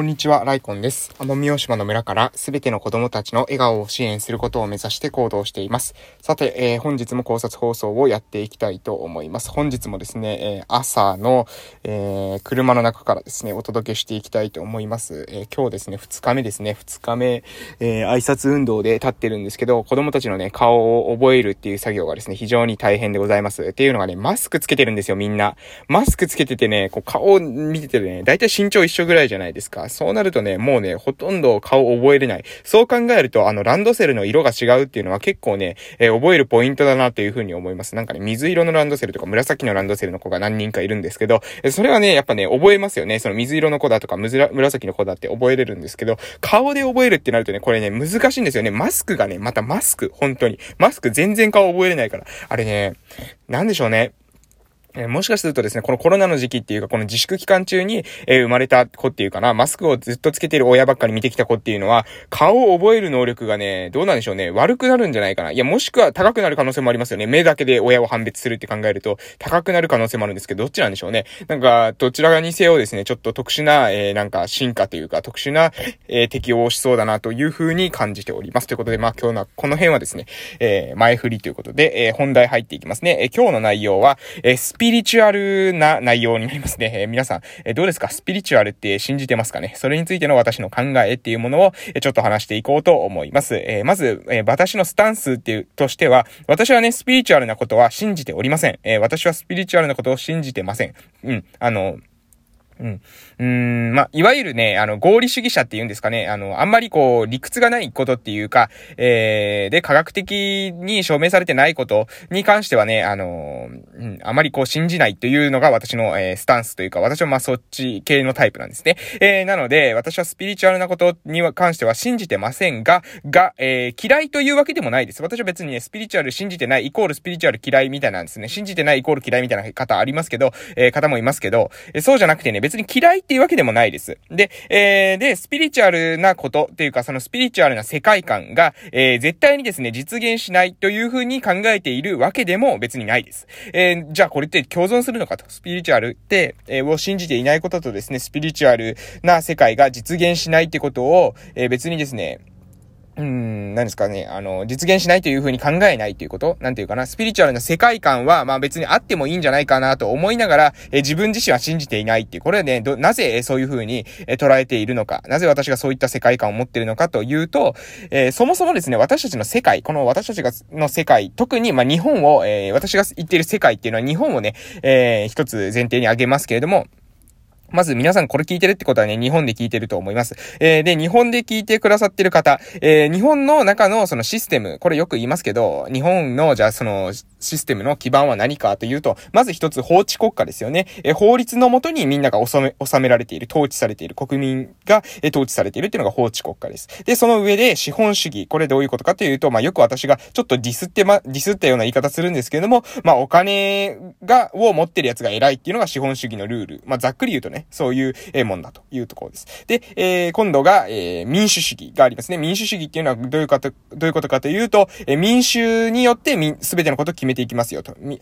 こんにちは、ライコンです。奄美大島の村からすべての子どもたちの笑顔を支援することを目指して行動しています。さて、本日も考察放送をやっていきたいと思います。本日もですね、朝の、車の中からですね、お届けしていきたいと思います。今日ですね、2日目、挨拶運動で立ってるんですけど、子どもたちのね、顔を覚えるっていう作業がですね、非常に大変でございます。っていうのがね、マスクつけてるんですよ、みんな。マスクつけててね、こう顔を見ててね、だいたい身長一緒ぐらいじゃないですか。そうなるとね、もうね、ほとんど顔覚えれない。そう考えると、ランドセルの色が違うっていうのは結構ね、覚えるポイントだなというふうに思います。なんかね、水色のランドセルとか紫のランドセルの子が何人かいるんですけど、それはね、やっぱね、覚えますよね。その水色の子だとか、紫の子だって覚えれるんですけど、顔で覚えるってなるとね、これね、難しいんですよね。マスクがね、またマスク、本当に。マスク全然顔覚えれないから。あれね、なんでしょうね。もしかするとですね、このコロナの時期っていうか、この自粛期間中に、生まれた子っていうかな、マスクをずっとつけてる親ばっかり見てきた子っていうのは、顔を覚える能力がね、どうなんでしょうね、悪くなるんじゃないかな。いや、もしくは高くなる可能性もありますよね。目だけで親を判別するって考えると、高くなる可能性もあるんですけど、どっちなんでしょうね。なんか、どちらにせよですね、ちょっと特殊な、なんか、進化というか、特殊な、適応をしそうだなというふうに感じております。ということで、まあ、今日の、この辺はですね、前振りということで、本題入っていきますね。今日の内容は、スピリチュアルな内容になりますね。皆さん、どうですか？スピリチュアルって信じてますかね？それについての私の考えっていうものを、ちょっと話していこうと思います。まず、私のスタンスとしては、私はね、スピリチュアルなことは信じておりません。私はスピリチュアルなことを信じてません。まあ、いわゆるね、合理主義者っていうんですかね、あんまりこう、理屈がないことっていうか、で、科学的に証明されてないことに関してはね、あまりこう、信じないというのが私の、スタンスというか、私はまあ、そっち系のタイプなんですね。なので、私はスピリチュアルなことに関しては信じてませんが、嫌いというわけでもないです。私は別にね、スピリチュアル信じてないイコールスピリチュアル嫌いみたいなんですね。信じてないイコール嫌いみたいな方ありますけど、方もいますけど、そうじゃなくてね、別に嫌いっていうわけでもないです。で、スピリチュアルなことっていうか、そのスピリチュアルな世界観が、絶対にですね、実現しないというふうに考えているわけでも別にないです。じゃあこれって共存するのかと。スピリチュアルって、を信じていないこととですね、スピリチュアルな世界が実現しないってことを、別にですね、何ですかね、実現しないというふうに考えないということなんていうかな、スピリチュアルな世界観は、まあ別にあってもいいんじゃないかなと思いながら、自分自身は信じていないっていう、これはね、なぜそういうふうに捉えているのか、なぜ私がそういった世界観を持っているのかというと、そもそもですね、私たちの世界、この私たちの世界、特にまあ日本を、私が言っている世界っていうのは日本をね、一つ前提に挙げますけれども、まず皆さんこれ聞いてるってことはね、日本で聞いてると思います。で、日本で聞いてくださってる方、日本の中のそのシステム、これよく言いますけど、日本のじゃあそのシステムの基盤は何かというと、まず一つ法治国家ですよね。法律のもとにみんなが収められている、統治されている、国民が統治されているっていうのが法治国家です。で、その上で資本主義、これどういうことかというと、まあよく私がちょっとディスったような言い方するんですけれども、まあお金を持ってるやつが偉いっていうのが資本主義のルール。まあざっくり言うとね、そういうもんだというところです。で、今度が、民主主義がありますね。民主主義っていうのはどういうことかというと、民衆によって全てのことを決めていきますよと、民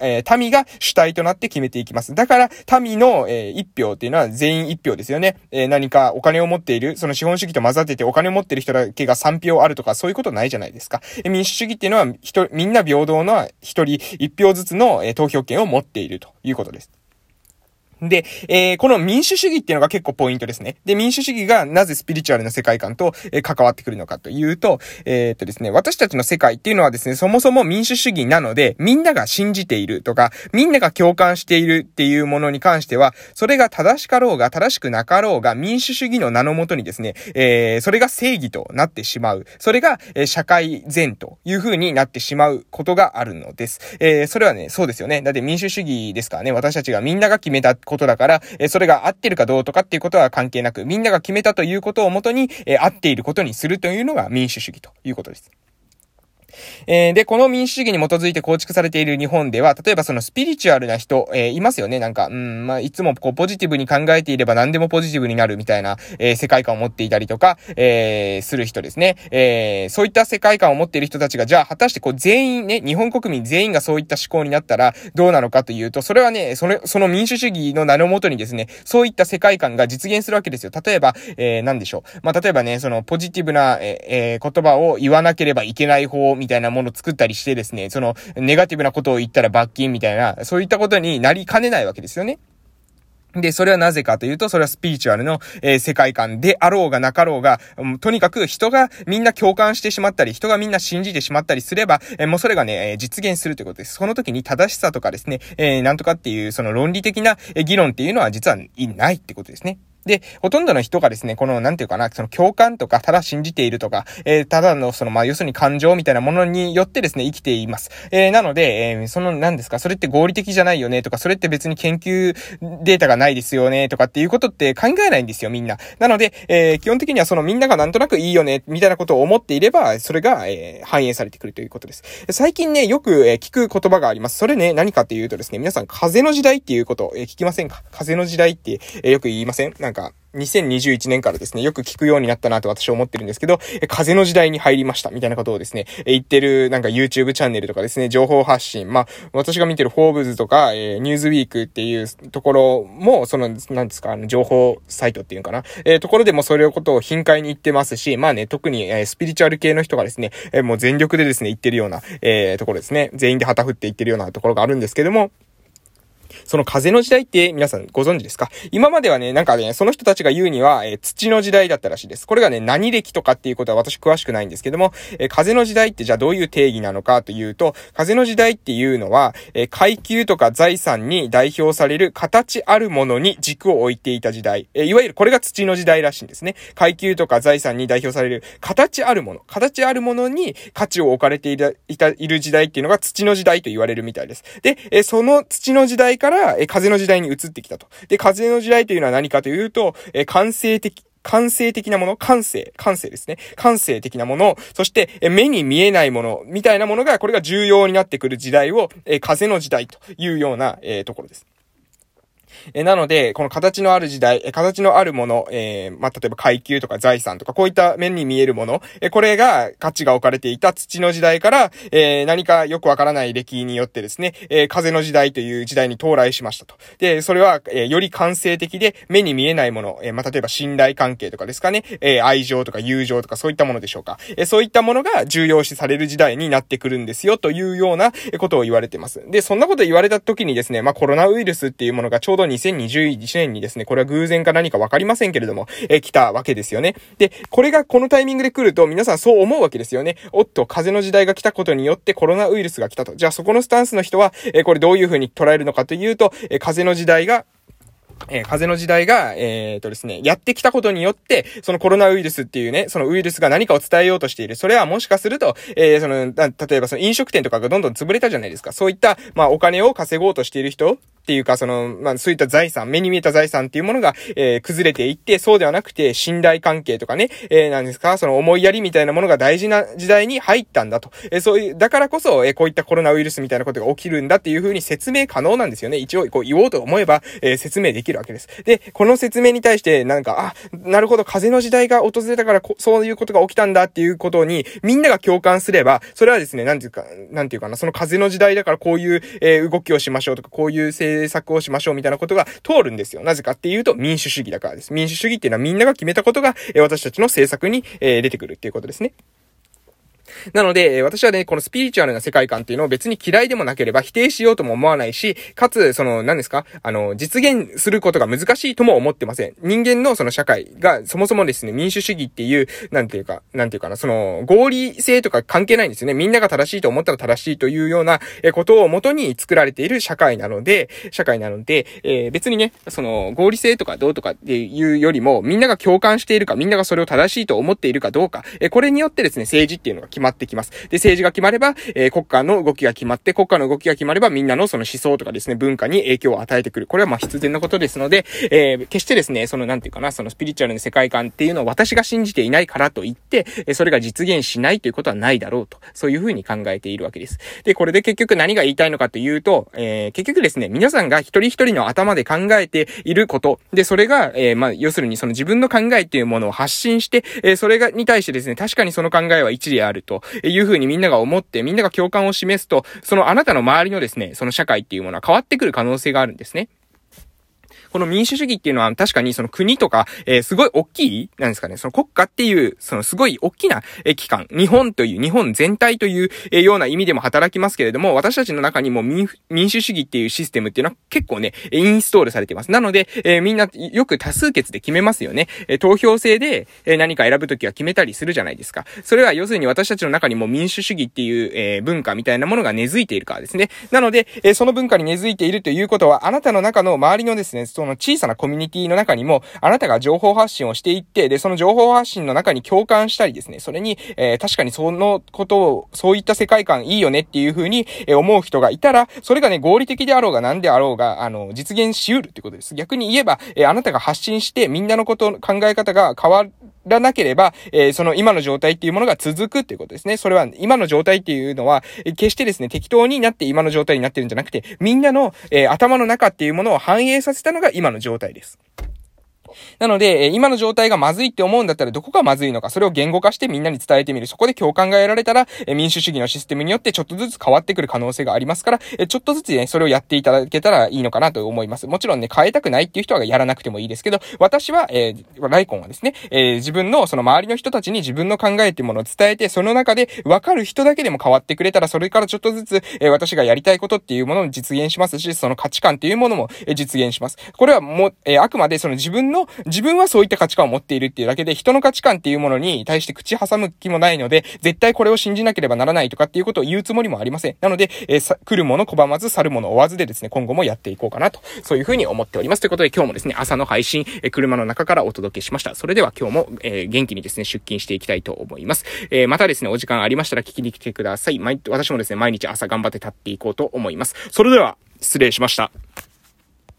が主体となって決めていきます。だから民の、一票っていうのは全員一票ですよね。何かお金を持っている、その資本主義と混ざっててお金を持っている人だけが3票あるとかそういうことないじゃないですか。民主主義っていうのはみんな平等な一人一票ずつの、投票権を持っているということです。で、この民主主義っていうのが結構ポイントですね。で、民主主義がなぜスピリチュアルな世界観と、関わってくるのかというと、ですね、私たちの世界っていうのはですね、そもそも民主主義なので、みんなが信じているとか、みんなが共感しているっていうものに関しては、それが正しかろうが正しくなかろうが、民主主義の名のもとにですね、それが正義となってしまう。それが、社会善という風になってしまうことがあるのです。それはね、そうですよね。だって民主主義ですからね、私たちがみんなが決めたことだから、それが合ってるかどうとかっていうことは関係なく、みんなが決めたということをもとに、合っていることにするというのが民主主義ということです。で、この民主主義に基づいて構築されている日本では、例えばそのスピリチュアルな人、いますよね。なんか、いつもこうポジティブに考えていれば何でもポジティブになるみたいな、世界観を持っていたりとか、する人ですね。そういった世界観を持っている人たちが、じゃあ果たしてこう全員ね、日本国民全員がそういった思考になったらどうなのかというと、それはね、その民主主義の名のもとにですね、そういった世界観が実現するわけですよ。例えば、なんでしょう。まあ、例えばね、そのポジティブな、言葉を言わなければいけない法みたいなものを作ったりしてですね、そのネガティブなことを言ったら罰金みたいな、そういったことになりかねないわけですよね。で、それはなぜかというと、それはスピリチュアルの、世界観であろうがなかろうが、とにかく人がみんな共感してしまったり、人がみんな信じてしまったりすれば、もうそれがね、実現するということです。その時に正しさとかですね、なんとかっていうその論理的な議論っていうのは実はないってことですね。で、ほとんどの人がですね、この、なんていうかな、その共感とか、ただ信じているとか、ただの、その、まあ、要するに感情みたいなものによってですね、生きています。なので、なんですか、それって合理的じゃないよね、とか、それって別に研究データがないですよね、とかっていうことって考えないんですよ、みんな。なので、基本的にはその、みんながなんとなくいいよね、みたいなことを思っていれば、それが、反映されてくるということです。最近ね、よく、聞く言葉があります。それね、何かっていうとですね、皆さん、風の時代っていうこと、聞きませんか？風の時代って、よく言いません？なんか2021年からですね、よく聞くようになったなと私は思ってるんですけど、風の時代に入りましたみたいなことをですね、言ってるなんか YouTube チャンネルとかですね、情報発信、まあ私が見てるフォーブズとか、ニューズウィークっていうところも、そのなんですか、情報サイトっていうのかな、ところでもそれをことを頻回に言ってますし、まあね、特に、スピリチュアル系の人がですね、もう全力でですね言ってるような、ところですね、全員で旗振って言ってるようなところがあるんですけども。その風の時代って皆さんご存知ですか？今まではね、なんかね、その人たちが言うには、土の時代だったらしいです。これがね、何歴とかっていうことは私詳しくないんですけども、風の時代ってじゃあどういう定義なのかというと、風の時代っていうのは、階級とか財産に代表される形あるものに軸を置いていた時代。いわゆるこれが土の時代らしいんですね。階級とか財産に代表される形あるもの。形あるものに価値を置かれている時代っていうのが土の時代と言われるみたいです。で、その土の時代から風の時代に移ってきたと。で、風の時代というのは何かというと、感性的なもの、感性ですね。感性的なもの、そして目に見えないものみたいなものが、これが重要になってくる時代を風の時代というようなところです。なので、この形のある時代、形のあるもの、まあ、例えば階級とか財産とか、こういった面に見えるもの、これが価値が置かれていた土の時代から、何かよくわからない歴によってですね、風の時代という時代に到来しましたと。で、それは、より感性的で目に見えないもの、まあ、例えば信頼関係とかですかね、愛情とか友情とかそういったものでしょうか。そういったものが重要視される時代になってくるんですよというようなことを言われています。で、そんなこと言われた時にですね、まあ、コロナウイルスっていうものがちょうど2021年にですね、これは偶然か何か分かりませんけれども、来たわけですよね。で、これがこのタイミングで来ると皆さんそう思うわけですよね。おっと、風の時代が来たことによってコロナウイルスが来たと。じゃあそこのスタンスの人は、これどういう風に捉えるのかというと、風の時代が、ですね、やってきたことによって、そのコロナウイルスっていうね、そのウイルスが何かを伝えようとしている。それはもしかすると、例えばその飲食店とかがどんどん潰れたじゃないですか。そういった、まあお金を稼ごうとしている人っていうか、その、まあそういった財産、目に見えた財産っていうものが、崩れていって、そうではなくて、信頼関係とかね、なんですか、その思いやりみたいなものが大事な時代に入ったんだと。そういう、だからこそ、こういったコロナウイルスみたいなことが起きるんだっていう風に説明可能なんですよね。一応、こう言おうと思えば、説明できる。わけです。で、この説明に対してなんか、あ、なるほど、風の時代が訪れたからそういうことが起きたんだっていうことにみんなが共感すれば、それはですね、なんていうかな、その風の時代だからこういう、動きをしましょうとか、こういう政策をしましょうみたいなことが通るんですよ。なぜかっていうと民主主義だからです。民主主義っていうのはみんなが決めたことが、私たちの政策に、出てくるっていうことですね。なので、私はね、このスピリチュアルな世界観っていうのを別に嫌いでもなければ否定しようとも思わないし、かつ、その、何ですか、実現することが難しいとも思ってません。人間のその社会が、そもそもですね、民主主義っていう、なんていうかな、その、合理性とか関係ないんですよね。みんなが正しいと思ったら正しいというようなことを元に作られている社会なので、別にね、その、合理性とかどうとかっていうよりも、みんなが共感しているか、みんながそれを正しいと思っているかどうか、これによってですね、政治っていうのが決まってきます。で、政治が決まれば、国家の動きが決まって、国家の動きが決まれば、みんなのその思想とかですね、文化に影響を与えてくる。これはまあ必然なことですので、決してですね、そのなんていうかな、そのスピリチュアルの世界観っていうのを私が信じていないからといって、それが実現しないということはないだろうと、そういうふうに考えているわけです。で、これで結局何が言いたいのかというと、結局ですね、皆さんが一人一人の頭で考えていること、で、それが、まあ、要するにその自分の考えっていうものを発信して、それが、に対してですね、確かにその考えは一理あるというふうにみんなが思って、みんなが共感を示すと、そのあなたの周りのですね、その社会っていうものは変わってくる可能性があるんですね。この民主主義っていうのは確かにその国とか、すごい大きい、なんですかね、その国家っていう、そのすごい大きな機関、日本という、日本全体というような意味でも働きますけれども、私たちの中にも民主主義っていうシステムっていうのは結構ね、インストールされています。なので、みんなよく多数決で決めますよね。投票制で何か選ぶときは決めたりするじゃないですか。それは要するに私たちの中にも民主主義っていう、文化みたいなものが根付いているからですね。なので、その文化に根付いているということは、あなたの中の周りのですね、その小さなコミュニティの中にもあなたが情報発信をしていって、でその情報発信の中に共感したりですね、それに、確かにそのことを、そういった世界観いいよねっていう風に、思う人がいたら、それがね、合理的であろうが何であろうが実現しうるってことです。逆に言えば、あなたが発信してみんなのことの考え方が変わるらなければ、その今の状態っていうものが続くっていうことですね。それは今の状態っていうのは、決してですね、適当になって今の状態になってるんじゃなくて、みんなの、頭の中っていうものを反映させたのが今の状態です。なので、今の状態がまずいって思うんだったら、どこがまずいのか、それを言語化してみんなに伝えてみる。そこで共感が得られたら、民主主義のシステムによってちょっとずつ変わってくる可能性がありますから、ちょっとずつね、それをやっていただけたらいいのかなと思います。もちろんね、変えたくないっていう人はやらなくてもいいですけど、私は、ライコンはですね、自分のその周りの人たちに自分の考えっていうものを伝えて、その中で分かる人だけでも変わってくれたら、それからちょっとずつ、私がやりたいことっていうものを実現しますし、その価値観っていうものも実現します。これはもう、あくまでその自分はそういった価値観を持っているっていうだけで、人の価値観っていうものに対して口挟む気もないので、絶対これを信じなければならないとかっていうことを言うつもりもありません。なので、来るもの拒まず、去るもの追わずでですね、今後もやっていこうかなと、そういうふうに思っております。ということで、今日もですね、朝の配信、車の中からお届けしました。それでは今日も、元気にですね、出勤していきたいと思います。またですね、お時間ありましたら聞きに来てください。私もですね、毎日朝頑張って立っていこうと思います。それでは、失礼しました。